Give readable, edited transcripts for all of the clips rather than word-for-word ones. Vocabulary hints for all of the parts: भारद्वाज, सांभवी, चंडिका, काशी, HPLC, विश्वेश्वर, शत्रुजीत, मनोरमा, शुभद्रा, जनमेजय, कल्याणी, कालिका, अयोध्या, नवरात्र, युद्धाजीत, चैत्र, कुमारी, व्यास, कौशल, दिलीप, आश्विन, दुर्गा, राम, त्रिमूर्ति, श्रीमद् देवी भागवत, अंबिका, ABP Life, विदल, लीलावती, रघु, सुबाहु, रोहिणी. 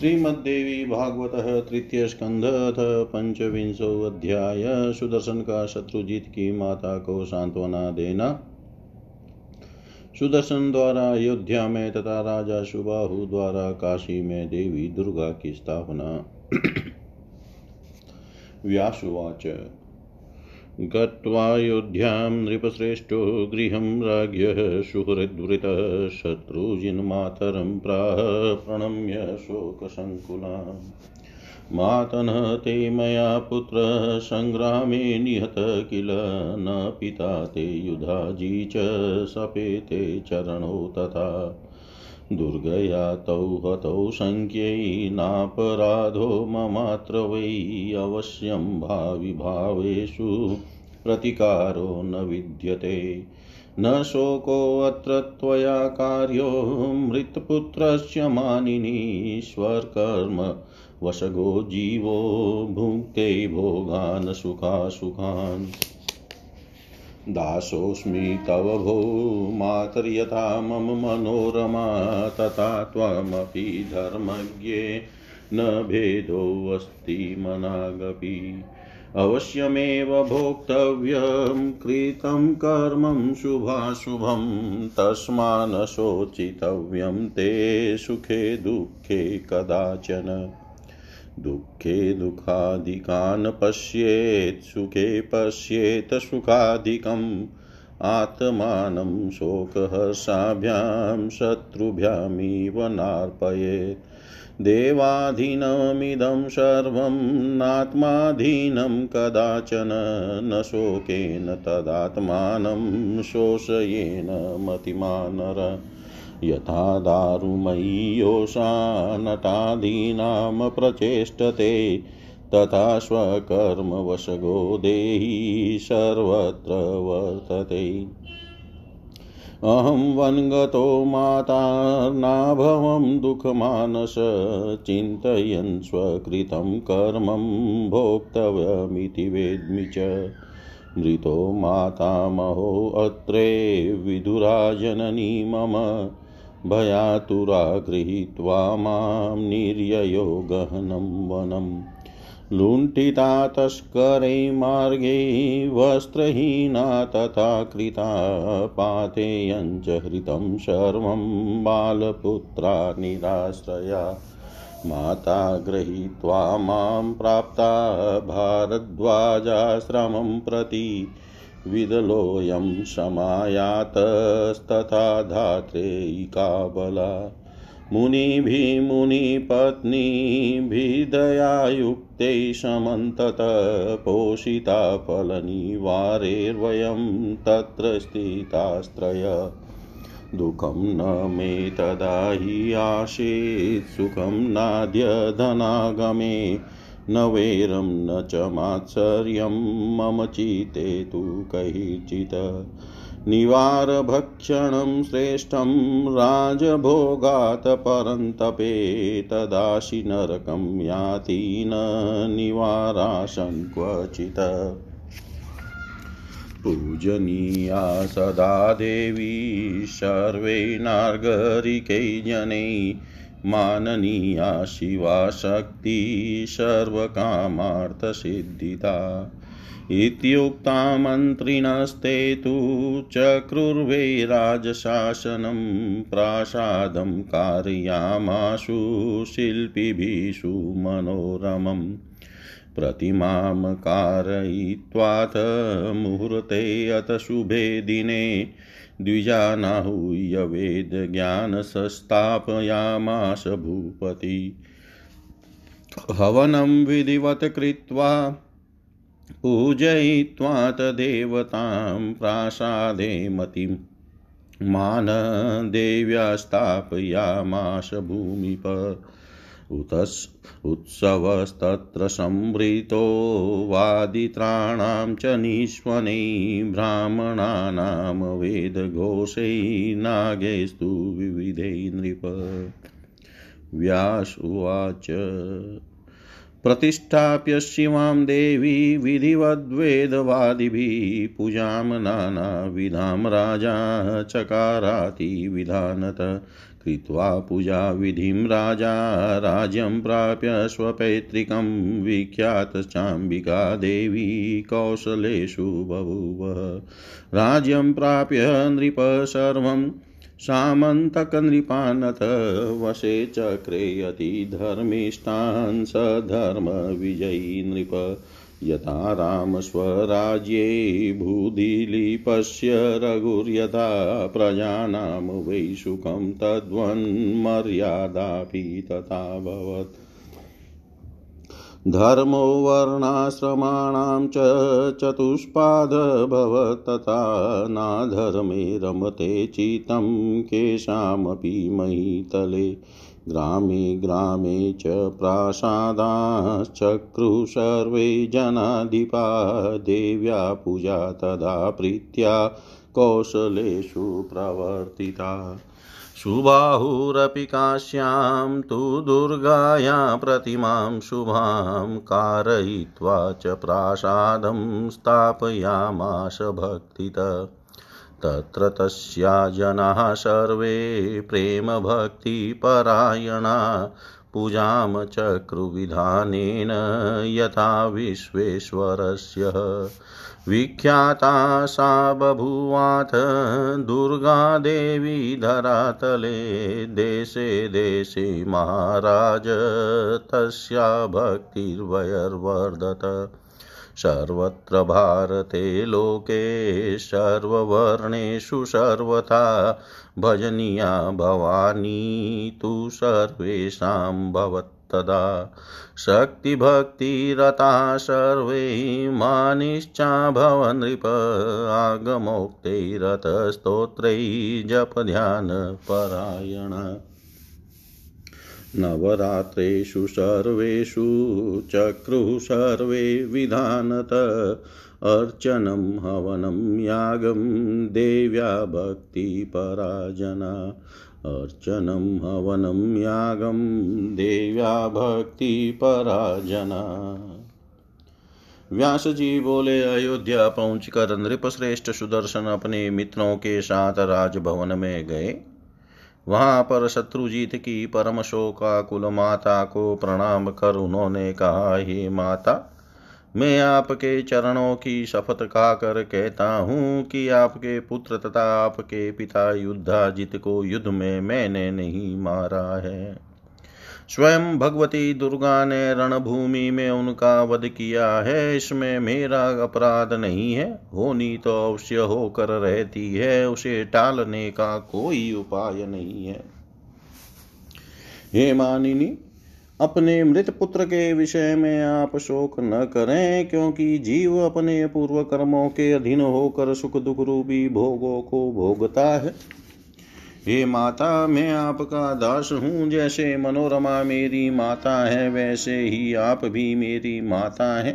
श्रीमद् देवी भागवत तृतीय स्कंध पंचविंशो अध्याय। सुदर्शन का शत्रुजीत की माता को सांत्वना देना। सुदर्शन द्वारा अयोध्या में तथा राजा शुबाहु द्वारा काशी में देवी दुर्गा की स्थापना। व्यास उवाच गत्वा अयोध्यां नृपश्रेष्ठो गृहं राज्ञः सुहृद्वृतः शत्रुजिन्मातरं प्राह प्रणम्य शोकसङ्कुलां मातः ते मया पुत्र संग्रामे निहत किल न पिता ते युद्धाजी च सपेते चरणौ तथा दुर्गया तौ हतौ संख्यै नापराधो ममात्र वै अवश्यं भावि भावेषु प्रतिकारो न विद्यते न शोकोऽत्र त्वया कार्यो मृतपुत्रस्य मानिनी स्वकर्म वशगो जीवो भुङ्क्ते भोगान् सुखान् दासोऽस्मि तव भो मातर्यथा मम मनोरमा तथा त्वमपि धर्मज्ञे न भेदो अस्ति मनागपि अवश्यमेव भोक्तव्यं कृतं कर्म शुभाशुभं तस्मान्न शोचितव्यं ते सुखे दुःखे कदाचन दुखे दुखादिकान् पश्येत् सुखे पश्येत् सुखादिकम् आत्मानं शोकहर्षाभ्यां शत्रुभ्यामिव नार्पयेत् देवाधीनमिदं सर्वं नात्माधीनं कदाचन न शोकेन तदात्मानं शोषयेन मतिमानर यथा दारुमय्योषा नटादीनां प्रचेष्टते तथा स्वकर्मवशगो देहि सर्वत्र वर्तते अहं वनगतो मातार्नाभवं दुःखमानस चिन्तयन् स्वकृतं कर्मं भोक्तव्यमिति वेद्मि च मृतो मातामहो अत्रे विदुराजननी मम भयातुरा गृहीत्वा मां निर्ययो गहनं वनम् लुण्ठिता तस्करे मार्गे वस्त्रहीना तथा कृता पातेयञ्च हृतं सर्वं बालपुत्रा निराश्रया माता गृहीत्वा मां प्राप्ता भारद्वाजाश्रमं प्रति विदलोऽयं समायातस्तथा धात्रेयिका बला मुनिभिमुनिपत्नीभिदया युक्ते समन्तत पोषिता फलनिवारेर्वयं तत्र स्थितास्त्रय दुःखं न मे तदा हि आसीत् सुखं नाद्य धनागमे न वैरं न च मात्सर्यं मम चिते तु कैचित् निवारभक्षणं श्रेष्ठं राजभोगात् परन्तपे तदाशि नरकं याति न निवाराशं क्वचित् पूजनीया सदा देवी सर्वे नागरिकै जनैः माननीया शिवा शक्ति सर्वकामार्थसिद्धिदा इत्युक्ता मन्त्रिणस्ते तु चक्रुर्वै राजशासनं प्रासादं कारयामाशु शिल्पिभिषु मनोरमं प्रतिमां कारयित्वाथ मुहूर्ते अथ शुभे दिने द्विजानाहूय वेदज्ञानसंस्थापयामास भूपति हवनं विधिवत् कृत्वा पूजयित्वा तदेवतां प्रासादे मतिं मान देव्या स्थापयामास भूमिपर उत्सवस्तत्र संवृतो वादित्राणां च निष्वनै ब्राह्मणानां वेदघोषै नागैस्तु विविधै नृप। व्यास उवाच प्रतिष्ठाप्य शिवां देवी विधिवद्वेदवादिभिः पूजां नानाविधां राजा चकाराति विधानतः कृत्वा पूजा विधिं राजा राज्यं प्राप्य स्वपैतृकं विख्यातश्चाम्बिका देवी कौशलेषु बभूव। राज्यं प्राप्य नृप सर्वं सामन्तक नृपानथ वशे चक्रे अति धर्मिष्ठान् स धर्म विजयी नृप। यथा राम स्वराज्ये भूदिलीपस्य रघुर्यथा प्रजानां वै सुखं तद्वन्मर्यादापि तथाभवत्। धर्मो वर्णाश्रमाणां च चतुष्पाद भवत् तथा नाधर्मे रमते चित्तं केषामपि महीतले। ग्रामे ग्रामे च प्रासादाश्चक्रु सर्वे जनाधिपा देव्या पूजा तदा प्रीत्या कौशलेषु प्रवर्तिता। सुबाहुरपि काश्यां तु दुर्गाया प्रतिमां शुभां कारयित्वा च प्रासादं स्थापयामास भक्तितः। तत्र तस्या जनाः सर्वे प्रेमभक्तिपरायणा पूजां चक्रुविधानेन यथा विश्वेश्वरस्य। विख्याता सा बभूवाथ दुर्गा देवी धरातले। देशे देशे महाराज तस्या भक्तिर्वयर्वर्धत। सर्वत्र भारते लोके सर्ववर्णेषु सर्वथा भजनीया भवानी तु सर्वेषां भवत्तदा। शक्तिभक्तिरता सर्वे मानिश्चा भवनृप। आगमोक्तैरतस्तोत्रै जपध्यानपरायण। नवरात्रेषु सर्वेषु चक्रुः सर्वे विधानत। अर्चनं हवनं यागं देव्या भक्तिपराजना। अर्चनं हवनं यागं देव्या भक्तिपराजना। व्यास जी बोले, अयोध्या पहुंचकर नृपश्रेष्ठ सुदर्शन अपने मित्रों के साथ राजभवन में गए। वहाँ पर शत्रुजीत की परम शोकाकुल माता को प्रणाम कर उन्होंने कहा, हे माता, मैं आपके चरणों की शपथ खाकर कहता हूँ कि आपके पुत्र तथा आपके पिता युद्धाजीत को युद्ध में मैंने नहीं मारा है। स्वयं भगवती दुर्गा ने रणभूमि में उनका वध किया है, इसमें मेरा अपराध नहीं है। होनी तो अवश्य होकर रहती है, उसे टालने का कोई उपाय नहीं है। हे मानिनी, अपने मृत पुत्र के विषय में आप शोक न करें, क्योंकि जीव अपने पूर्व कर्मों के अधीन होकर सुख दुख रूपी भोगों को भोगता है। हे माता, मैं आपका दास हूँ। जैसे मनोरमा मेरी माता है, वैसे ही आप भी मेरी माता हैं।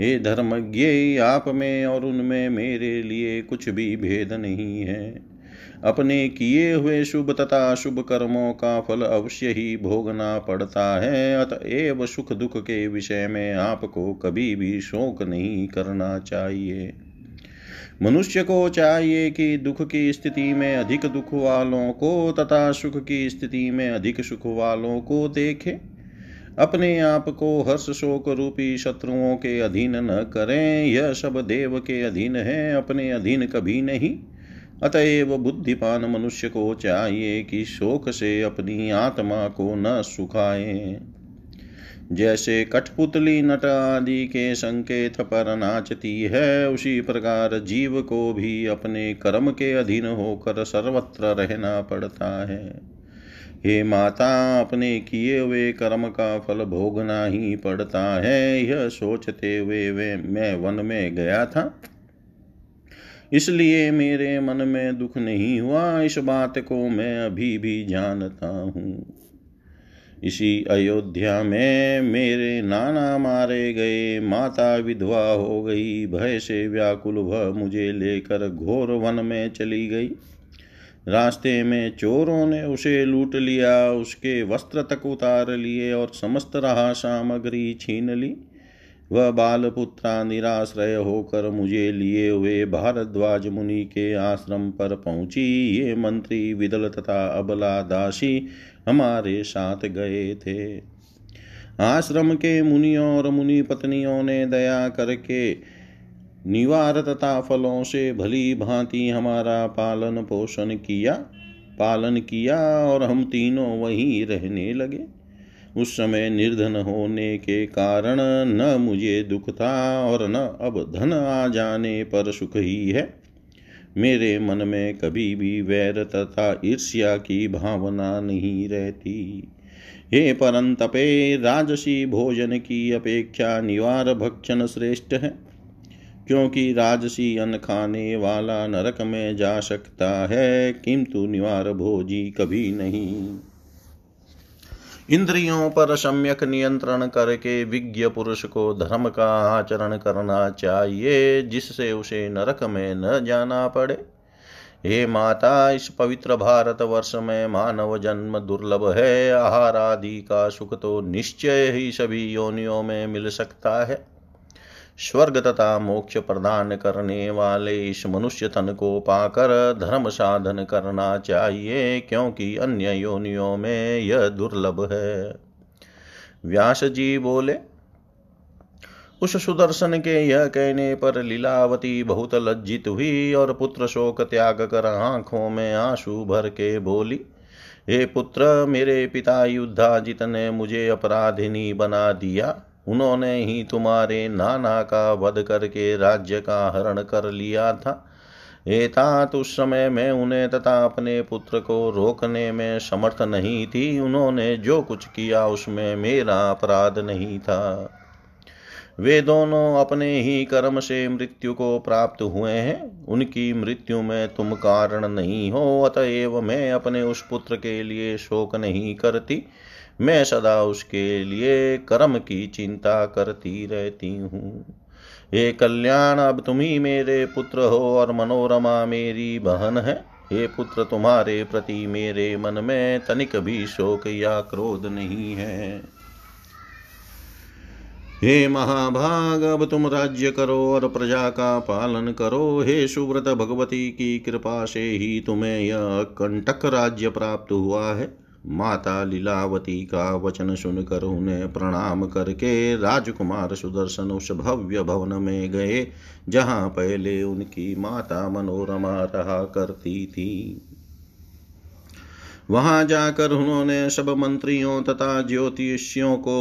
हे धर्मज्ञ, आप में और उनमें मेरे लिए कुछ भी भेद नहीं है। अपने किए हुए शुभ तथा अशुभ कर्मों का फल अवश्य ही भोगना पड़ता है। अतएव सुख दुख के विषय में आपको कभी भी शोक नहीं करना चाहिए। मनुष्य को चाहिए कि दुख की स्थिति में अधिक दुख वालों को तथा सुख की स्थिति में अधिक सुख वालों को देखे। अपने आप को हर्ष शोक रूपी शत्रुओं के अधीन न करें। यह सब देव के अधीन है, अपने अधीन कभी नहीं। अतएव बुद्धिमान मनुष्य को चाहिए कि शोक से अपनी आत्मा को न सुखाए। जैसे कठपुतली नट आदि के संकेत पर नाचती है, उसी प्रकार जीव को भी अपने कर्म के अधीन होकर सर्वत्र रहना पड़ता है। हे माता, अपने किए हुए कर्म का फल भोगना ही पड़ता है। यह सोचते हुए मैं वन में गया था, इसलिए मेरे मन में दुख नहीं हुआ। इस बात को मैं अभी भी जानता हूँ। इसी अयोध्या में मेरे नाना मारे गए, माता विधवा हो गई। भय से व्याकुल वह मुझे लेकर घोर वन में चली गई। रास्ते में चोरों ने उसे लूट लिया, उसके वस्त्र तक उतार लिए और समस्त राह सामग्री छीन ली। वह बालपुत्रा निराश्रय होकर मुझे लिए हुए भारद्वाज मुनि के आश्रम पर पहुंची। ये मंत्री विदल तथा अबला दासी हमारे साथ गए थे। आश्रम के मुनियों और मुनि पत्नियों ने दया करके निवार तथा फलों से भली भांति हमारा पालन किया और हम तीनों वहीं रहने लगे। उस समय निर्धन होने के कारण न मुझे दुख था और न अब धन आ जाने पर सुख ही है। मेरे मन में कभी भी वैर तथा ईर्ष्या की भावना नहीं रहती। हे परंतपे, राजसी भोजन की अपेक्षा निवार भक्षण श्रेष्ठ है, क्योंकि राजसी अन्न खाने वाला नरक में जा सकता है, किंतु निवार भोजी कभी नहीं। इंद्रियों पर सम्यक नियंत्रण करके विज्ञ पुरुष को धर्म का आचरण करना चाहिए, जिससे उसे नरक में न जाना पड़े। हे माता, इस पवित्र भारतवर्ष में मानव जन्म दुर्लभ है। आहार आदि का सुख तो निश्चय ही सभी योनियों में मिल सकता है। स्वर्ग तथा मोक्ष प्रदान करने वाले इस मनुष्य तन को पाकर धर्म साधन करना चाहिए, क्योंकि अन्य योनियों में यह दुर्लभ है। व्यास जी बोले, उस सुदर्शन के यह कहने पर लीलावती बहुत लज्जित हुई और पुत्र शोक त्याग कर आंखों में आंसू भर के बोली, हे पुत्र, मेरे पिता युद्धाजीत ने मुझे अपराधिनी बना दिया। उन्होंने ही तुम्हारे नाना का वध करके राज्य का हरण कर लिया था। ये तात उस समय मैं उन्हें तथा अपने पुत्र को रोकने में समर्थ नहीं थी। उन्होंने जो कुछ किया उसमें मेरा अपराध नहीं था। वे दोनों अपने ही कर्म से मृत्यु को प्राप्त हुए हैं। उनकी मृत्यु में तुम कारण नहीं हो। अतएव मैं अपने उस पुत्र के लिए शोक नहीं करती। मैं सदा उसके लिए कर्म की चिंता करती रहती हूँ। हे कल्याण, अब तुम ही मेरे पुत्र हो और मनोरमा मेरी बहन है। हे पुत्र, तुम्हारे प्रति मेरे मन में तनिक भी शोक या क्रोध नहीं है। हे महाभाग, अब तुम राज्य करो और प्रजा का पालन करो। हे सुव्रत, भगवती की कृपा से ही तुम्हें यह कंटक राज्य प्राप्त हुआ है। माता लीलावती का वचन सुनकर उन्हें प्रणाम करके राजकुमार सुदर्शन उस भव्य भवन में गए, जहाँ पहले उनकी माता मनोरमा रहा करती थी। वहाँ जाकर उन्होंने सब मंत्रियों तथा ज्योतिषियों को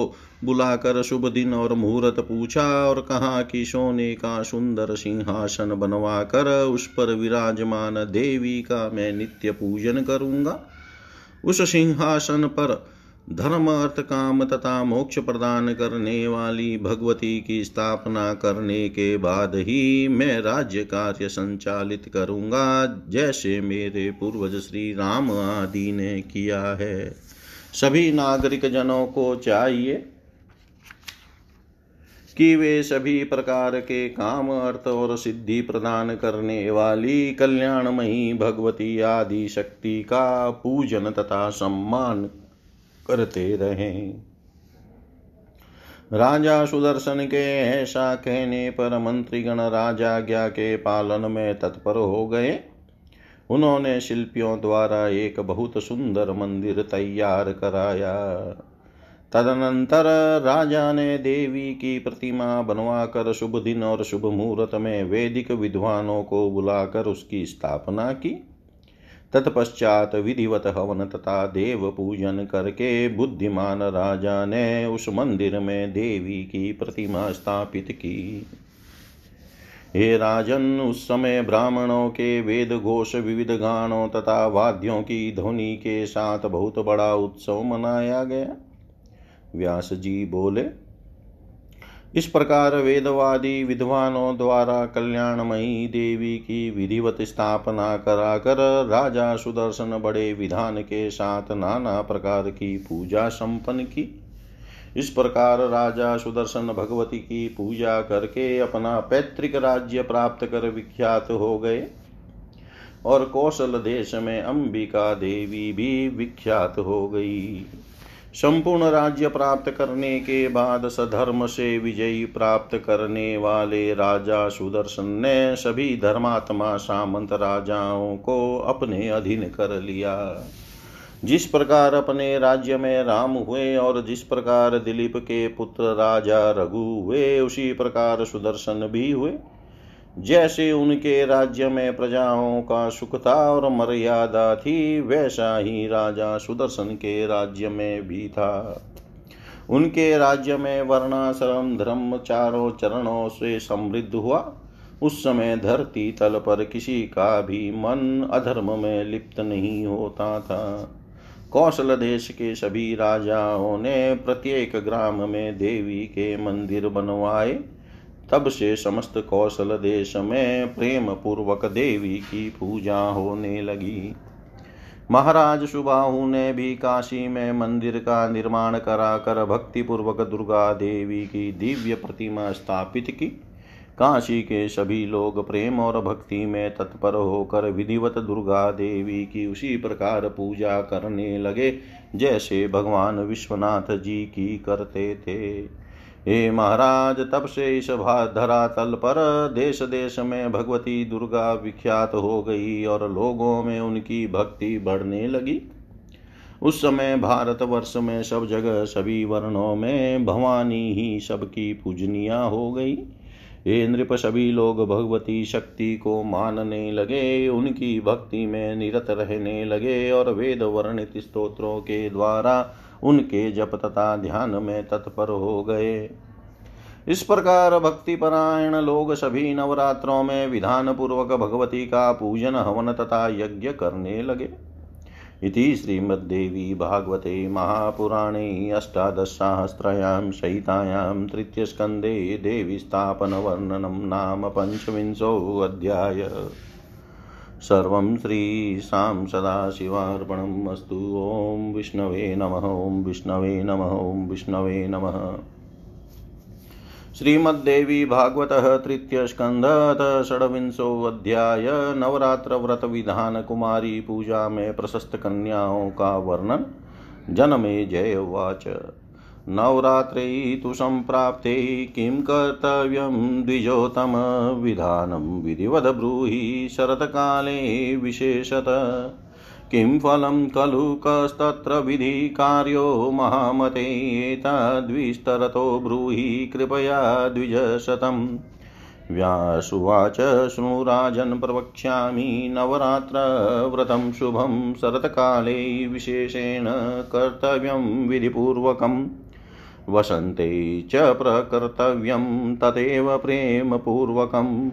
बुलाकर शुभ दिन और मुहूर्त पूछा और कहा कि सोने का सुंदर सिंहासन बनवाकर उस पर विराजमान देवी का मैं नित्य पूजन करूँगा। उस सिंहासन पर धर्म, अर्थ, काम तथा मोक्ष प्रदान करने वाली भगवती की स्थापना करने के बाद ही मैं राज्य कार्य संचालित करूँगा, जैसे मेरे पूर्वज श्री राम आदि ने किया है। सभी नागरिक जनों को चाहिए कि वे सभी प्रकार के काम, अर्थ और सिद्धि प्रदान करने वाली कल्याणमयी भगवती आदि शक्ति का पूजन तथा सम्मान करते रहें। राजा सुदर्शन के ऐसा कहने पर मंत्रीगण राजाज्ञा के पालन में तत्पर हो गए। उन्होंने शिल्पियों द्वारा एक बहुत सुंदर मंदिर तैयार कराया। तदनंतर राजा ने देवी की प्रतिमा बनवाकर शुभ दिन और शुभ मुहूर्त में वैदिक विद्वानों को बुलाकर उसकी स्थापना की। तत्पश्चात विधिवत हवन तथा देव पूजन करके बुद्धिमान राजा ने उस मंदिर में देवी की प्रतिमा स्थापित की। हे राजन, उस समय ब्राह्मणों के वेद घोष, विविध गानों तथा वाद्यों की ध्वनि के साथ बहुत बड़ा उत्सव मनाया गया। व्यास जी बोले, इस प्रकार वेदवादी विद्वानों द्वारा कल्याणमयी देवी की विधिवत स्थापना कराकर राजा सुदर्शन बड़े विधान के साथ नाना प्रकार की पूजा संपन्न की। इस प्रकार राजा सुदर्शन भगवती की पूजा करके अपना पैतृक राज्य प्राप्त कर विख्यात हो गए और कौशल देश में अंबिका देवी भी विख्यात हो गई। संपूर्ण राज्य प्राप्त करने के बाद सधर्म से विजयी प्राप्त करने वाले राजा सुदर्शन ने सभी धर्मात्मा सामंत राजाओं को अपने अधीन कर लिया। जिस प्रकार अपने राज्य में राम हुए और जिस प्रकार दिलीप के पुत्र राजा रघु हुए, उसी प्रकार सुदर्शन भी हुए। जैसे उनके राज्य में प्रजाओं का सुख था और मर्यादा थी, वैसा ही राजा सुदर्शन के राज्य में भी था। उनके राज्य में वर्णाश्रम धर्म चारों चरणों से समृद्ध हुआ। उस समय धरती तल पर किसी का भी मन अधर्म में लिप्त नहीं होता था। कौशल देश के सभी राजाओं ने प्रत्येक ग्राम में देवी के मंदिर बनवाए। तब से समस्त कौशल देश में प्रेम पूर्वक देवी की पूजा होने लगी। महाराज सुबाहु ने भी काशी में मंदिर का निर्माण कराकर भक्ति पूर्वक दुर्गा देवी की दिव्य प्रतिमा स्थापित की। काशी के सभी लोग प्रेम और भक्ति में तत्पर होकर विधिवत दुर्गा देवी की उसी प्रकार पूजा करने लगे जैसे भगवान विश्वनाथ जी की करते थे। हे महाराज, तब से इस धरातल पर देश देश में भगवती दुर्गा विख्यात हो गई और लोगों में उनकी भक्ति बढ़ने लगी। उस समय भारतवर्ष में सब जगह सभी वर्णों में भवानी ही सबकी पूजनिया हो गई। हे नृप, सभी लोग भगवती शक्ति को मानने लगे, उनकी भक्ति में निरत रहने लगे और वेद वर्णित स्तोत्रों के द्वारा उनके जप तथा ध्यान में तत्पर हो गए। इस प्रकार भक्तिपरायण लोग सभी नवरात्रों में विधान पूर्वक भगवती का पूजन हवन तथा यज्ञ करने लगे। इति श्रीमद् देवी भागवते महापुराणे अष्टादशसहस्रायां संहितायां तृतीय स्कंदे देवी स्थापन वर्णनम नाम पंचविंशो अध्याय। सर्वं श्री सां सदाशिवार्पणम् अस्तु। ओं विष्णवे नमः। ओं विष्णवे नमः। ओं विष्णवे नमः। श्रीमद्देवी भागवतः तृतीय स्कंधः षड्विंशो अध्याय। नवरात्र व्रत विधान, कुमारी पूजा में प्रशस्त कन्याओं का वर्णन। जनमेजय उवाच। नवरात्रे तु संप्राप्ते किं कर्तव्यं द्विजोत्तम विधानं विधिवद ब्रूहि शरतकाले विशेषत। किं फलं खलु कस्तत्र विधि कार्यो महामते तद्विस्तरतो ब्रूहि कृपया द्विजशतम्। व्यासुवाच। शृणुराजन्, प्रवक्ष्यामि नवरात्रव्रतं शुभं शरतकाले विशेषेण कर्तव्यं विधिपूर्वकम्। वसन्ते च प्रकर्तव्यं तदेव प्रेमपूर्वकम्।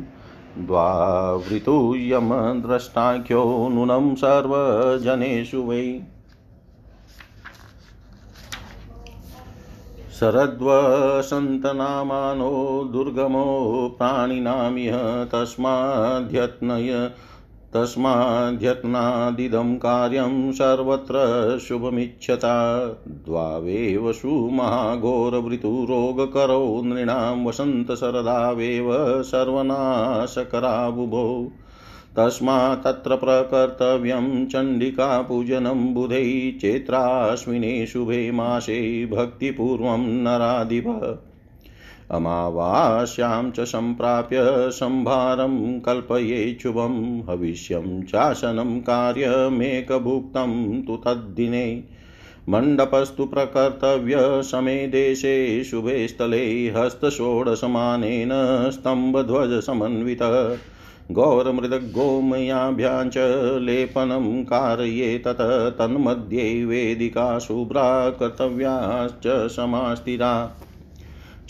द्वावृतुयम द्रष्टाख्यो नूनं सर्वजनेषु वै। शरद्वसन्तनामानो दुर्गमो प्राणिनामिह तस्माद्यत्नादिदं कार्यं सर्वत्र शुभमिच्छता। द्वावेव सुमहाघोरवृतुरोगकरो नृणां वसन्तशरदावेव सर्वनाशकराबुभो। तस्मात् तत्र प्रकर्तव्यं चण्डिकापूजनं बुधै चैत्राश्विने शुभे मासे भक्तिपूर्वं नराधिप। अमावास्यां च सम्प्राप्य संभारं कल्पये शुभं हविष्यं चाशनं कार्यमेकभुक्तं तु तद्दिने। मण्डपस्तु प्रकर्तव्य समे देशे शुभे स्थले हस्तषोडशमानेन स्तम्भध्वजसमन्वितः। गौरमृदगोमयाभ्यां च लेपनं कारयेत। तन्मध्ये वेदिका शुभ्रा कर्तव्याश्च समास्थिता।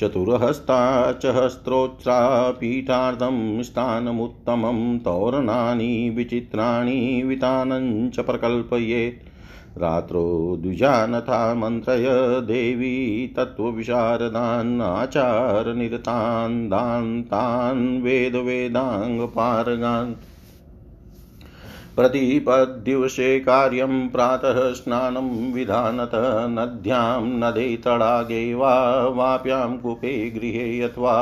चतुर्हस्ता च हस्त्रोच्चा पीठार्थं स्थानमुत्तमं तोरणानि विचित्राणि वितानं च प्रकल्पयेत्। रात्रो द्विजानथा मन्त्रय देवी तत्त्वविशारदान् आचारनिरतान् दान्तान् वेदवेदाङ्गपारगान्। प्रतिपद्दिवसे कार्यं प्रातः स्नानं विधानतः नद्यां नदे तडागे वा वाप्यां कूपे गृहे यत्वा।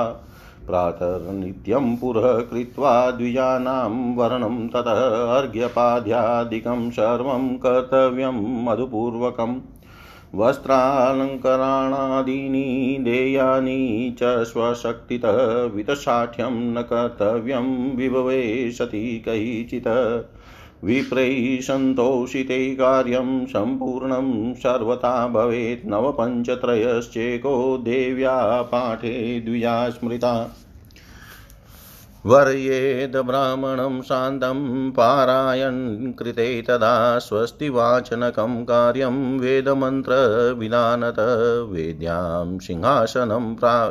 प्रातर्नित्यं पुरः कृत्वा द्विजानां वरणं ततः अर्घ्यपाद्यादिकं सर्वं कर्तव्यं मधुपूर्वकम्। वस्त्रालङ्कराणादीनि देयानि च स्वशक्तितः वितशाठ्यं न कर्तव्यं विभवे सति कैचित् विप्रैः सन्तोषिते कार्यं सम्पूर्णं सर्वथा भवेत् नवपञ्चत्रयश्चेको देव्या पाठे द्विया स्मृता वर्येद ब्राह्मणं शान्तं पारायण कृते तदा स्वस्तिवाचनकं कार्यं वेदमन्त्रविधानत वेद्यां सिंहासनं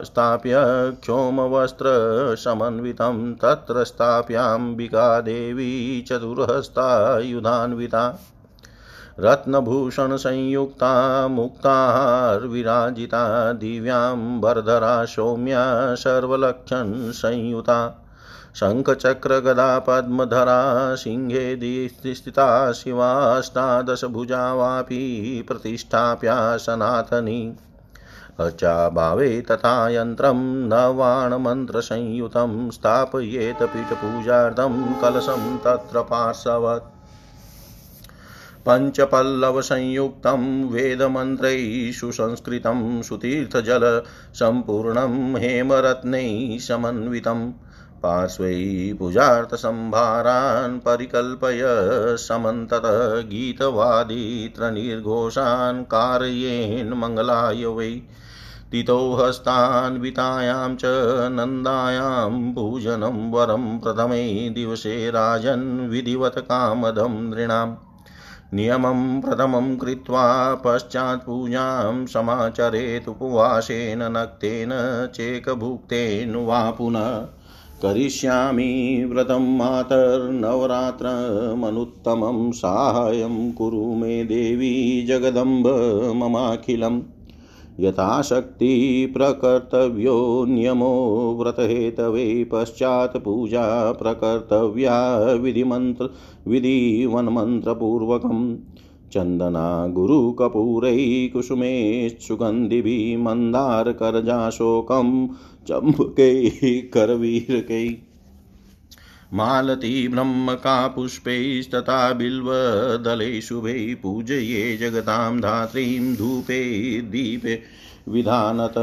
स्थाप्य क्षोमवस्त्रसमन्वितं तत्र स्थाप्याम्बिका देवी चतुर्हस्तायुधान्विता रत्नभूषण संयुक्ता मुक्तार विराजिता दिव्यां वरधरा सौम्या सर्वलक्षण संयुता शंखचक्र गदा पद्मधरा सिंहे स्थिता शिवा अष्टादशभुजा वापी प्रतिष्ठाप्या सनातनी अचाभावे तथा यन्त्रं नवाणमन्त्रसंयुतं स्थापयेत पीठपूजार्थं कलशं तत्र पार्श्ववत् पंचपल्लवसंयुक्तं वेदमन्त्रैः सुसंस्कृतं सुतीर्थजलसम्पूर्णं हेमरत्नैः समन्वितं पार्श्वे पूजार्थसंभारान् परिकल्पय समन्ततः गीतवादित्रनिर्घोषान् कारयेन् मङ्गलाय वै तितो हस्तान्वितायां च नन्दायां पूजनं वरं प्रथमे दिवसे राजन् विधिवत कामदं नृणाम् नियमं प्रथमं कृत्वा पश्चात् पूजां समाचरेत् उपवासेन नक्तेन चेकभुक्तेन वा पुनः करिष्यामि व्रतं मातर्नवरात्रमनुत्तमं साहाय्यं कुरु मे देवी जगदम्ब ममाखिलम् यथाशक्ति प्रकर्तव्यो नियमो व्रतहेतवे पश्चात् पूजा प्रकर्तव्या विधिवन्मन्त्रपूर्वकं चन्दना गुरुकपूरैः कुसुमैः सुगन्धिभिः मन्दारकरजाशोकं चम्पकैः करवीरकैः मालती ब्रह्मकापुष्पैस्तथा बिल्वदलैः शुभैः पूजये जगतां धात्रीं धूपे दीपे विधानत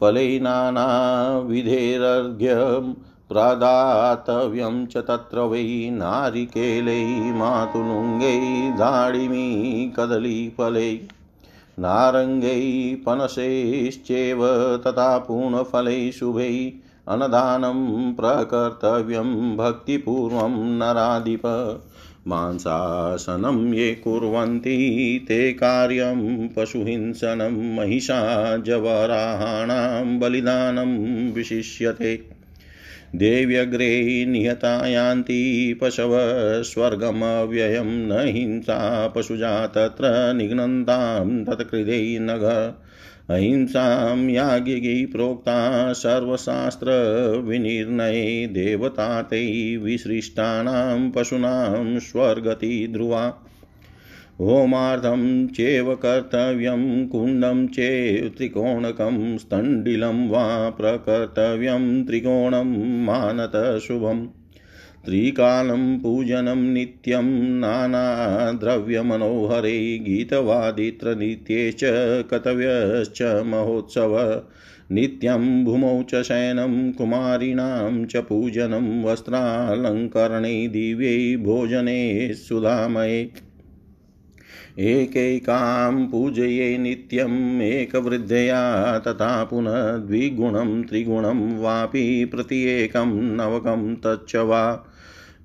फलैनानाविधैर्घ्यं प्रदातव्यं च तत्र वै नारिकेलैः मातुलुङ्गैः दाडिमि कदलीफलैः नारङ्गैः पनसैश्चैव तथा पूर्णफलैः शुभैः अनदानं प्रकर्तव्यं भक्तिपूर्वं नराधिप मांसासनं ये कुर्वन्ति ते कार्यं पशुहिंसनं महिषा जवराहाणां बलिदानं विशिष्यते देव्यग्रे निहता यान्ति पशवः स्वर्गमव्ययं न हिंसा पशुजा तत्र निघ्नन्तां तत्कृते नघ अहिंसां याज्ञिकी प्रोक्ता सर्वशास्त्र विनिर्णये देवतातै विसृष्टानां पशूनां स्वर्गति ध्रुवा होमार्थं चैव कर्तव्यं कुण्डं चैव त्रिकोणकं स्तण्डिलं वा प्रकर्तव्यं त्रिकोणं मानत शुभम् त्रिकालं पूजनं नित्यं नानाद्रव्यमनोहरे गीतवादित्र नित्ये च कतव्यश्च महोत्सव नित्यं भूमौ च शयनं कुमारीणां च पूजनं वस्त्रालङ्करणे दिव्ये भोजने सुधामये एकैकां पूजये नित्यम् एकवृद्धया तथा पुनः द्विगुणं त्रिगुणं वापि प्रत्येकं नवकं तच्च वा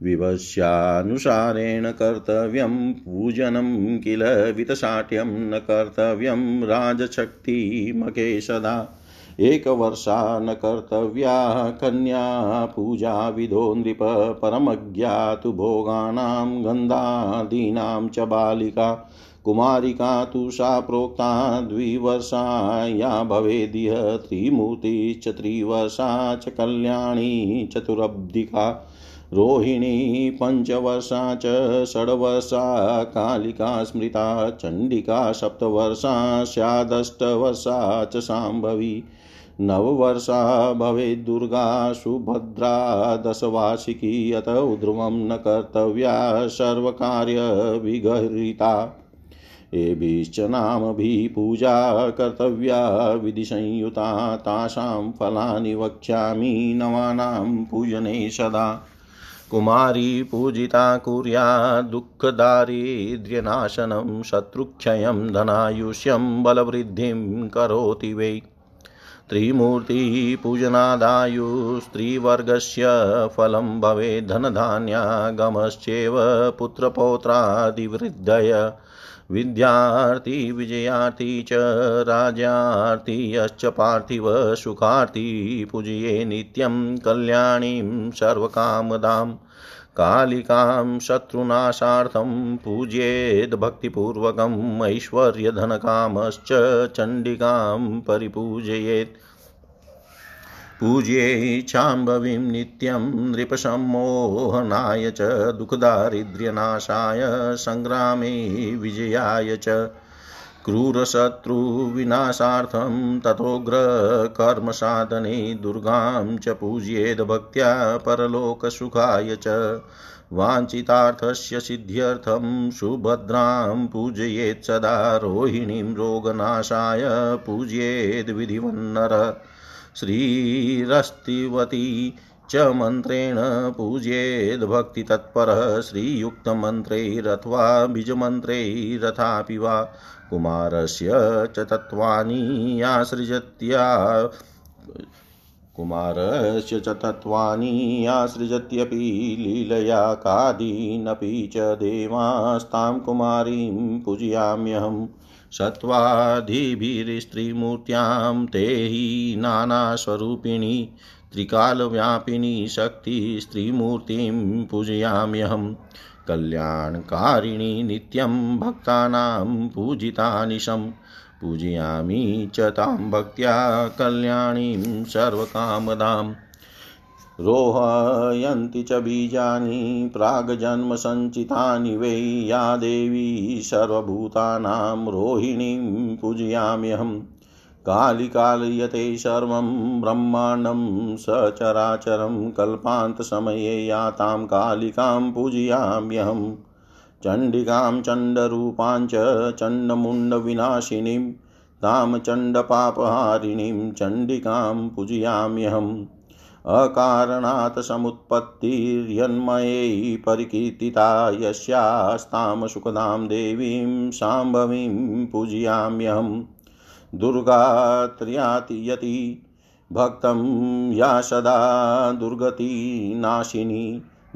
विवश्यानुसारेण कर्तव्यं पूजनं किल वितशाट्यं न कर्तव्यं राजशक्तिमके सदा एकवर्षा न कर्तव्या कन्या पूजा विधो नृप परमज्ञा तु भोगानां गन्धादीनां च बालिका कुमारिका तु सा प्रोक्ता द्विवर्षा या भवेदिह त्रिमूर्ति च त्रिवर्षा च कल्याणी चतुरब्धिका रोहिणी पंचवर्षा च षड्वर्षा कालिका स्मृता चंडिका सप्तवर्षा स्यादष्टवर्षा च सांभवी नववर्षा भवेद् दुर्गा शुभद्रा दशवार्षिकी अत ध्रुवं न कर्तव्या सर्वकार्य विगृहीता एभिश्च नामभिः पूजा कर्तव्या विधिसंयुता तासां फलानि वक्ष्यामि नवानां पूजने सदा। कुमारी पूजिता कुर्यात् दुःखदारिद्र्यनाशनं शत्रुक्षयं धनायुष्यं बलवृद्धिं करोति वै। त्रिमूर्ति पूजनादायु स्त्रीवर्गस्य फलं भवेत् धनधान्यागमश्चैव पुत्रपौत्रादिवृद्धय। विद्यार्थी विजयार्थी च राज्यार्थी यश्च पार्थिव सुखार्थी पूजये नित्यं कल्याणीं सर्वकामदां। कालिकां शत्रुनाशार्थं पूजयेद् भक्तिपूर्वकं ऐश्वर्यधनकामश्च चंडिकां परिपूजयेत्। पूज्ये सांभवीं नित्यं नृपसम्मोहनाय च दुःखदारिद्र्यनाशाय संग्रामे विजयाय च। क्रूरशत्रुविनाशार्थं ततोग्रकर्मसाधने दुर्गां च पूज्येद् भक्त्या परलोकसुखाय च। वाञ्छितार्थस्य सिद्ध्यर्थं शुभद्रां पूजयेत् सदा। रोहिणीं रोगनाशाय पूज्येद् विधिवन्नर। श्रीरस्तिवती च मंत्रेण पूज्येद् भक्तितत्परः श्रीयुक्तमन्त्रैरथवा बीजमन्त्रैरथापि वा। कुमारस्य च तत्त्वानि आसृजत्यपि लीलया कादीनपि च देवास्तां कुमारीं पूजयाम्यहम्। सत्त्वादिभिस्त्रिमूर्त्यां ते हि नानास्वरूपिणी त्रिकालव्यापिनी शक्ति स्त्रीमूर्तिं पूजयाम्यहम्। कल्याणकारिणी नित्यं भक्तानां पूजितानिशं पूजयामि च तां भक्त्या कल्याणीं सर्वकामदाम्। रोहयन्ति च बीजानि प्रागजन्म संचितानि वै। या देवी सर्वभूतानां रोहिणीं पूजयाम्यहम्। कालिकालयते सर्वं ब्रह्माण्डं सचराचरं कल्पान्तसमये यातां कालिकां पूजयाम्यहम्। चण्डिकां चण्डरूपां च चण्डमुण्डविनाशिनीं तां चण्डपापहारिणीं चण्डिकां पूजयाम्यहम्। अकारणात् समुत्पत्तिर्यन्मयी परिकीर्तिता यस्यास्तां सुखदां देवीं सांभवीं पूजयाम्यहम्। दुर्गा त्र्यातियति भक्तं या सदा दुर्गतिनाशिनी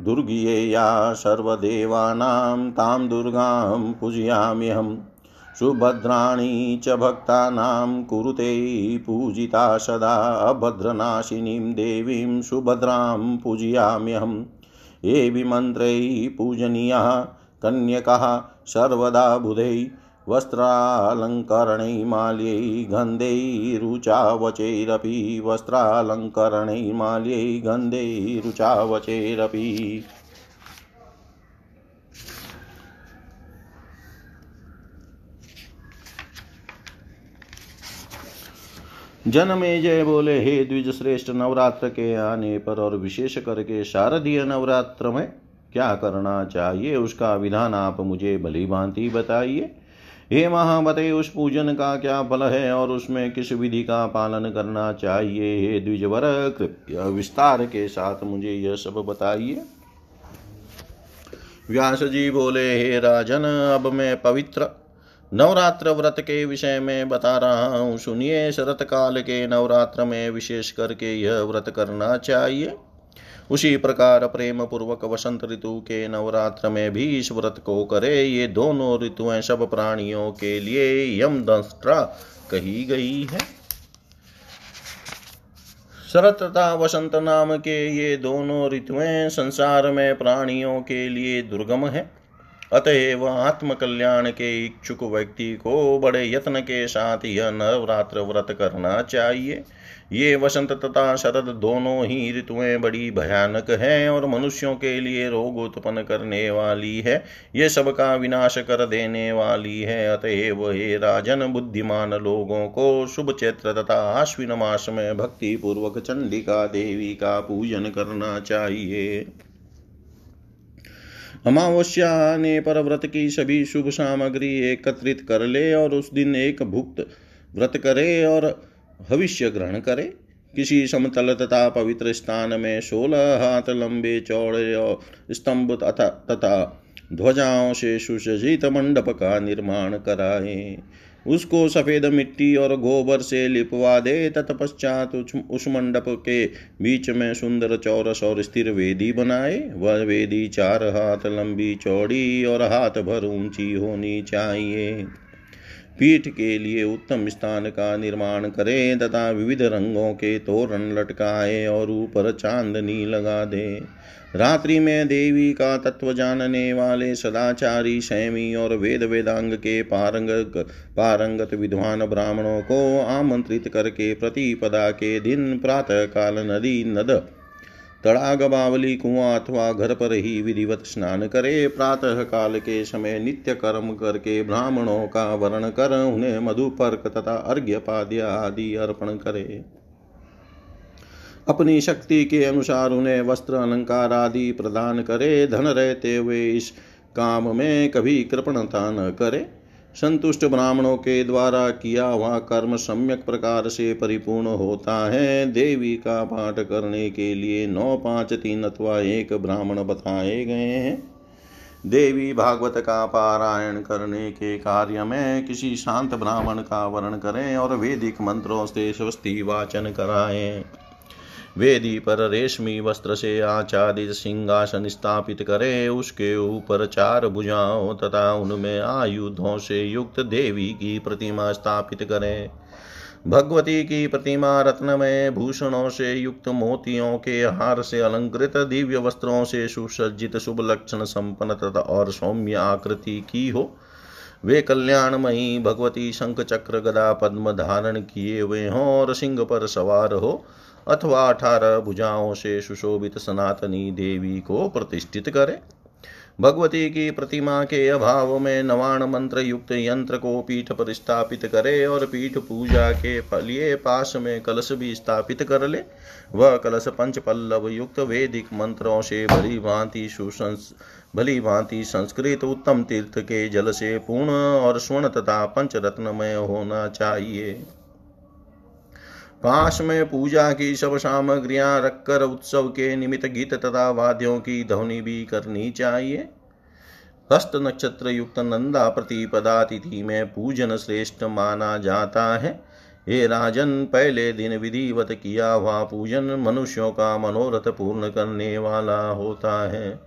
दुर्गिये या सर्वदेवानां तां दुर्गां पूजयाम्यहम्। सुभद्राणी च भक्तानां कुरुते पूजिता सदा अभद्रनाशिनीं देवीं सुभद्रां पूजयाम्यहम्। एवि मन्त्रैः पूजनीयाः कन्यकाः सर्वदा बुधैः वस्त्रालङ्करणैः माल्यैः गन्धैः रुचावचैरपि जनमेजय बोले, हे द्विजश्रेष्ठ, नवरात्र के आने पर और विशेष करके शारदीय नवरात्र में क्या करना चाहिए उसका विधान आप मुझे भलीभांति बताइए। हे महामते, उस पूजन का क्या फल है और उसमें किस विधि का पालन करना चाहिए। हे द्विजवर, कृपया विस्तार के साथ मुझे यह सब बताइए। व्यास जी बोले, हे राजन, अब मैं पवित्र नवरात्र व्रत के विषय में बता रहा हूँ, सुनिए। शरत काल के नवरात्र में विशेष करके यह व्रत करना चाहिए। उसी प्रकार प्रेम पूर्वक वसंत ऋतु के नवरात्र में भी इस व्रत को करे। ये दोनों ऋतुएं सब प्राणियों के लिए यमदंष्ट्रा कही गई है। शरत तथा वसंत नाम के ये दोनों ऋतुएं संसार में प्राणियों के लिए दुर्गम है। अतएव आत्मकल्याण के इच्छुक व्यक्ति को बड़े यत्न के साथ यह नवरात्र व्रत करना चाहिए। ये वसंत तथा शरद दोनों ही ऋतुएं बड़ी भयानक हैं और मनुष्यों के लिए रोग उत्पन्न करने वाली है, ये सबका विनाश कर देने वाली है। अतएव हे राजन, बुद्धिमान लोगों को शुभ चैत्र तथा आश्विन मास में भक्ति पूर्वक चंडिका देवी का पूजन करना चाहिए। अमावस्या आने पर व्रत की सभी शुभ सामग्री एकत्रित कर ले और उस दिन एक भुक्त व्रत करे और हविष्य ग्रहण करे। किसी समतल तथा पवित्र स्थान में 16 हाथ लंबे चौड़े और स्तंभ तथा ध्वजाओं से सुसज्जित मंडप का निर्माण कराए। उसको सफ़ेद मिट्टी और गोबर से लिपवा दे। तत्पश्चात उस मंडप के बीच में सुंदर चौरस और स्थिर वेदी बनाए। वह वेदी 4 हाथ लंबी चौड़ी और हाथ भर ऊंची होनी चाहिए। पीठ के लिए उत्तम स्थान का निर्माण करें तथा विविध रंगों के तोरण लटकाए और ऊपर चांदनी लगा दे। रात्रि में देवी का तत्व जानने वाले सदाचारी सैमी और वेद वेदांग के पारंगत विद्वान ब्राह्मणों को आमंत्रित करके प्रतिपदा के दिन प्रातः काल नदी तड़ाग बावली कुआं अथवा घर पर ही विधिवत स्नान करे। प्रातः काल के समय नित्य कर्म करके ब्राह्मणों का वर्ण कर उन्हें मधुपर्क तथा अर्घ्यपाद्य आदि अर्पण करे। अपनी शक्ति के अनुसार उन्हें वस्त्र अलंकार आदि प्रदान करे। धन रहते हुए इस काम में कभी कृपणता न करे। संतुष्ट ब्राह्मणों के द्वारा किया हुआ कर्म सम्यक प्रकार से परिपूर्ण होता है। देवी का पाठ करने के लिए 9, 5, 3 अथवा 1 ब्राह्मण बताए गए हैं। देवी भागवत का पारायण करने के कार्य में किसी शांत ब्राह्मण का वर्ण करें और वैदिक मंत्रों से स्वस्ति वाचन कराएं। वेदी पर रेशमी वस्त्र से आच्छादित सिंहासन स्थापित करें। उसके ऊपर 4 भुजाओं तथा उनमें आयुधों से युक्त देवी की प्रतिमा स्थापित करें। भगवती की प्रतिमा रत्नमय भूषणों से युक्त मोतियों के हार से अलंकृत दिव्य वस्त्रों से सुसज्जित शुभ लक्षण संपन्न तथा और सौम्य आकृति की हो। वे कल्याणमयी भगवती शंख चक्र गदा पद्म धारण किए हुए हों और सिंह पर सवार हो अथवा 18 भुजाओं से सुशोभित सनातनी देवी को प्रतिष्ठित करें। भगवती की प्रतिमा के अभाव में नवाण मंत्र युक्त यंत्र को पीठ पर स्थापित करे और पीठ पूजा के लिए पास में कलश भी स्थापित कर ले। वह कलश 5 पल्लव युक्त वैदिक मंत्रों से भली भांति संस्कृत उत्तम तीर्थ के जल से पूर्ण और स्वर्ण तथा 5 रत्नमय होना चाहिए। पास में पूजा की सब सामग्रियां रखकर उत्सव के निमित्त गीत तथा वाद्यों की ध्वनि भी करनी चाहिए। हस्त नक्षत्र युक्त नंदा प्रतिपदा तिथि में पूजन श्रेष्ठ माना जाता है। हे राजन, पहले दिन विधिवत किया हुआ पूजन मनुष्यों का मनोरथ पूर्ण करने वाला होता है।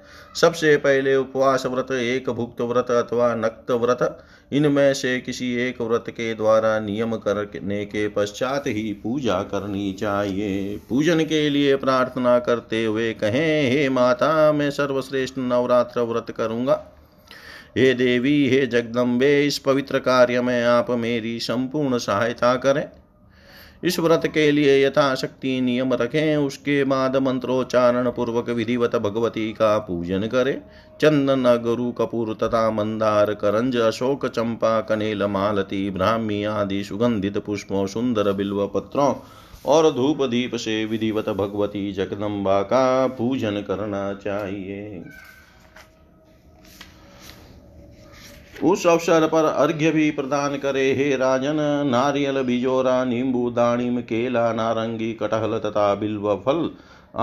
सबसे पहले उपवास व्रत, एक भुक्त व्रत अथवा नक्त व्रत, इनमें से किसी एक व्रत के द्वारा नियम करने के पश्चात ही पूजा करनी चाहिए। पूजन के लिए प्रार्थना करते हुए कहें, हे माता, मैं सर्वश्रेष्ठ नवरात्र व्रत करूँगा। हे देवी, हे जगदम्बे, इस पवित्र कार्य में आप मेरी संपूर्ण सहायता करें। इस व्रत के लिए यथाशक्ति नियम रखें। उसके बाद मंत्रोच्चारण पूर्वक विधिवत भगवती का पूजन करें। चंदन, गुरु, कपूर तथा मंदार, करंज, अशोक, चंपा, कनेल, मालती, ब्राह्मी आदि सुगंधित पुष्पों, सुंदर बिल्व पत्रों और धूप दीप से विधिवत भगवती जगदम्बा का पूजन करना चाहिए। उस अवसर पर अर्घ्य भी प्रदान करे। हे राजन, नारियल, बिजोरा, नींबू, दानिम, केला, नारंगी, कटहल तथा बिल्व फल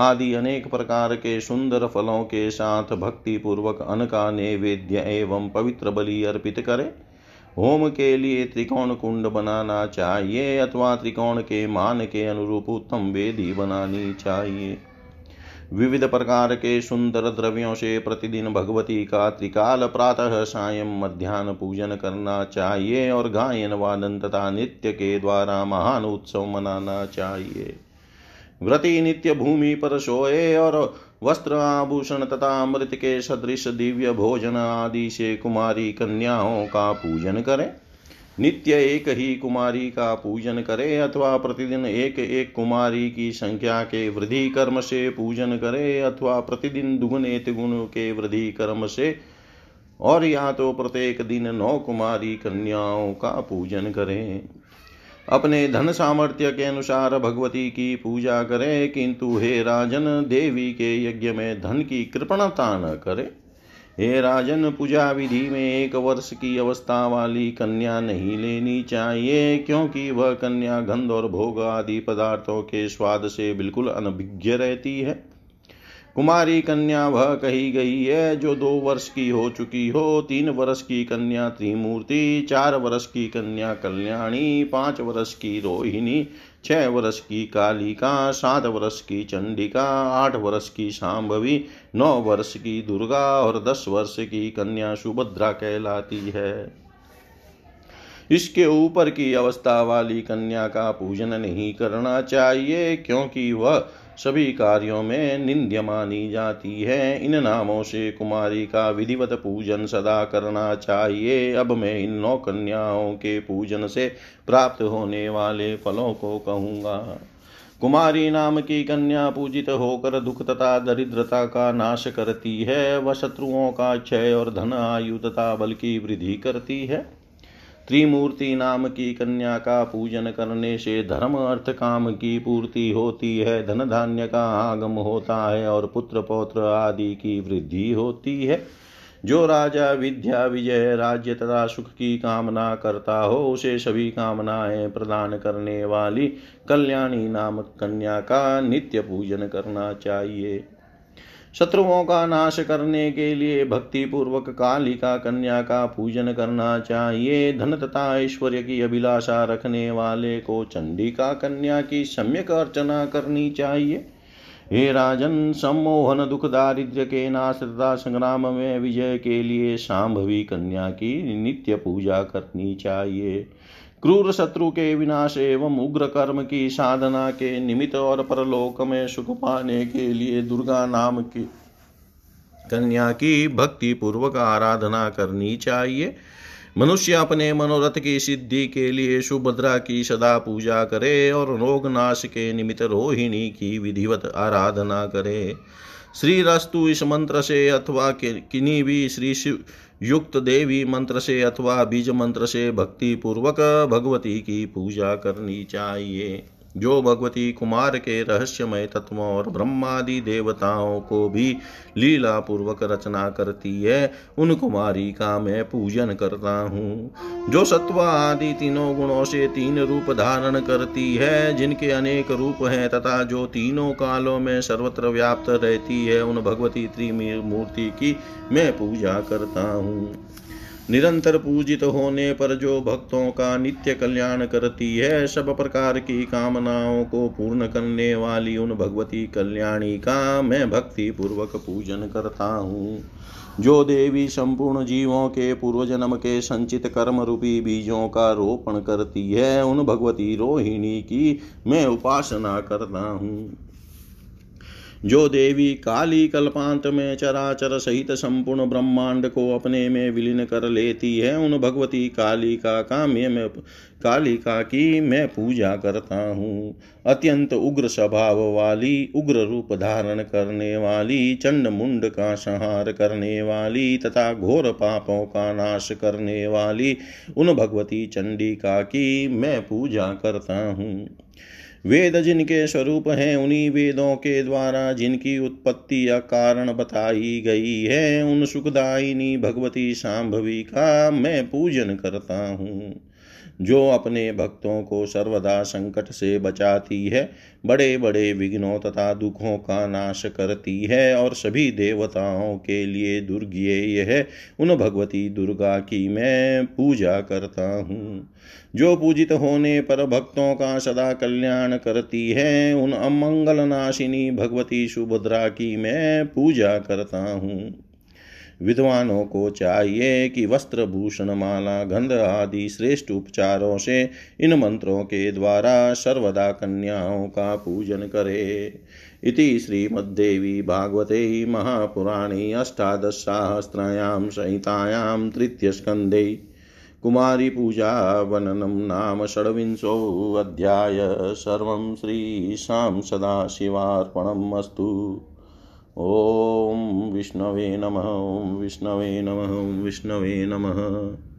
आदि अनेक प्रकार के सुंदर फलों के साथ भक्ति पूर्वक अन्न का नैवेद्य एवं पवित्र बलि अर्पित करे। होम के लिए त्रिकोण कुंड बनाना चाहिए अथवा त्रिकोण के मान के अनुरूप उत्तम वेदी बनानी चाहिए। विविध प्रकार के सुंदर द्रव्यों से प्रतिदिन भगवती का त्रिकाल, प्रातः, सायं, मध्यान्ह पूजन करना चाहिए और गायन, वादन तथा नृत्य के द्वारा महान उत्सव मनाना चाहिए। व्रती नित्य भूमि पर सोए और वस्त्र, आभूषण तथा अमृत के सदृश दिव्य भोजन आदि से कुमारी कन्याओं का पूजन करें। नित्य एक ही कुमारी का पूजन करे अथवा प्रतिदिन एक एक कुमारी की संख्या के वृद्धि कर्म से पूजन करे अथवा प्रतिदिन दुगुने तिगुने के वृद्धि कर्म से, और या तो प्रत्येक दिन 9 कुमारी कन्याओं का पूजन करें। अपने धन सामर्थ्य के अनुसार भगवती की पूजा करें, किंतु हे राजन, देवी के यज्ञ में धन की कृपणता न करें। हे राजन, पूजा विधि में 1 वर्ष की अवस्था वाली कन्या नहीं लेनी चाहिए, क्योंकि वह कन्या गंध और भोग आदि पदार्थों के स्वाद से बिल्कुल अनभिज्ञ रहती है। कुमारी कन्या वह कही गई है जो 2 वर्ष की हो चुकी हो, 3 वर्ष की कन्या त्रिमूर्ति, 4 वर्ष की कन्या कल्याणी, 5 वर्ष की रोहिणी, 6 वर्ष की कालिका, 7 वर्ष की चंडिका, 8 वर्ष की सांभवी, 9 वर्ष की दुर्गा और 10 वर्ष की कन्या शुभद्रा कहलाती है। इसके ऊपर की अवस्था वाली कन्या का पूजन नहीं करना चाहिए, क्योंकि वह सभी कार्यों में निंद्य मानी जाती है। इन नामों से कुमारी का विधिवत पूजन सदा करना चाहिए। अब मैं इन 9 कन्याओं के पूजन से प्राप्त होने वाले फलों को कहूँगा। कुमारी नाम की कन्या पूजित होकर दुख तथा दरिद्रता का नाश करती है। वह शत्रुओं का क्षय और धन आयु तथा बल की वृद्धि करती है। त्रिमूर्ति नाम की कन्या का पूजन करने से धर्म अर्थ काम की पूर्ति होती है, धन धान्य का आगम होता है और पुत्र पौत्र आदि की वृद्धि होती है। जो राजा विद्या विजय राज्य तथा सुख की कामना करता हो, उसे सभी कामनाएं प्रदान करने वाली कल्याणी नामक कन्या का नित्य पूजन करना चाहिए। शत्रुओं का नाश करने के लिए भक्ति पूर्वक कालिका कन्या का पूजन करना चाहिए। धन तथा ऐश्वर्य की अभिलाषा रखने वाले को चंडिका कन्या की सम्यक अर्चना करनी चाहिए। हे राजन, सम्मोहन दुख दारिद्र्य के नाश तथा संग्राम में विजय के लिए सांभवी कन्या की नित्य पूजा करनी चाहिए। क्रूर शत्रु के विनाश एवं उग्र कर्म की साधना के निमित्त और परलोक में सुख पाने के लिए दुर्गा नाम की कन्या की भक्ति पूर्वक आराधना करनी चाहिए। मनुष्य अपने मनोरथ की सिद्धि के लिए सुभद्रा की सदा पूजा करे और रोग नाश के निमित्त रोहिणी की विधिवत आराधना करे। श्री रस्तु इस मंत्र से अथवा किन्हीं भी श्री युक्त देवी मंत्र से अथवा बीज मंत्र से भक्ति पूर्वक भगवती की पूजा करनी चाहिए, जो भगवती कुमार के रहस्यमय तत्वों और ब्रह्मादि देवताओं को भी लीला पूर्वक रचना करती है। उन कुमारी का मैं पूजन करता हूँ, जो सत्व आदि 3 गुणों से 3 रूप धारण करती है, जिनके अनेक रूप हैं तथा जो 3 कालों में सर्वत्र व्याप्त रहती है। उन भगवती त्रिमूर्ति की मैं पूजा करता हूँ। निरंतर पूजित होने पर जो भक्तों का नित्य कल्याण करती है, सब प्रकार की कामनाओं को पूर्ण करने वाली उन भगवती कल्याणी का मैं भक्ति पूर्वक पूजन करता हूँ। जो देवी संपूर्ण जीवों के पूर्वजन्म के संचित कर्म रूपी बीजों का रोपण करती है, उन भगवती रोहिणी की मैं उपासना करता हूँ। जो देवी काली कल्पांत में चराचर सहित संपूर्ण ब्रह्मांड को अपने में विलीन कर लेती है, उन भगवती कालिका का मैं कालिका की मैं पूजा करता हूँ। अत्यंत उग्र स्वभाव वाली, उग्र रूप धारण करने वाली, चंड मुंड का संहार करने वाली तथा घोर पापों का नाश करने वाली उन भगवती चंडिका की मैं पूजा करता हूँ। वेद जिनके स्वरूप हैं, उन्हीं वेदों के द्वारा जिनकी उत्पत्ति या कारण बताई गई है, उन सुखदायिनी भगवती सांभवी का मैं पूजन करता हूँ, जो अपने भक्तों को सर्वदा संकट से बचाती है, बड़े बड़े विघ्नों तथा दुखों का नाश करती है और सभी देवताओं के लिए दुर्गेय है। उन भगवती दुर्गा की मैं पूजा करता हूँ, जो पूजित होने पर भक्तों का सदा कल्याण करती है। उन अमंगल नाशिनी भगवती सुभद्रा की मैं पूजा करता हूँ। विद्वानों को चाहिए कि वस्त्र भूषण माला गंध आदि श्रेष्ठ उपचारों से इन मंत्रों के द्वारा सर्वदा कन्याओं का पूजन करे। इति श्रीमद्देवी भागवते महापुराणे 18 सहस्रायां संहितायां 3 स्कन्धे कुमारी पूजा वर्णनम नाम 26 अध्याय। सर्वं श्रीशां सदाशिवार्पणमस्तु। ओम विष्णवे नमः, ओम विष्णवे नमः, ओम विष्णवे नमः।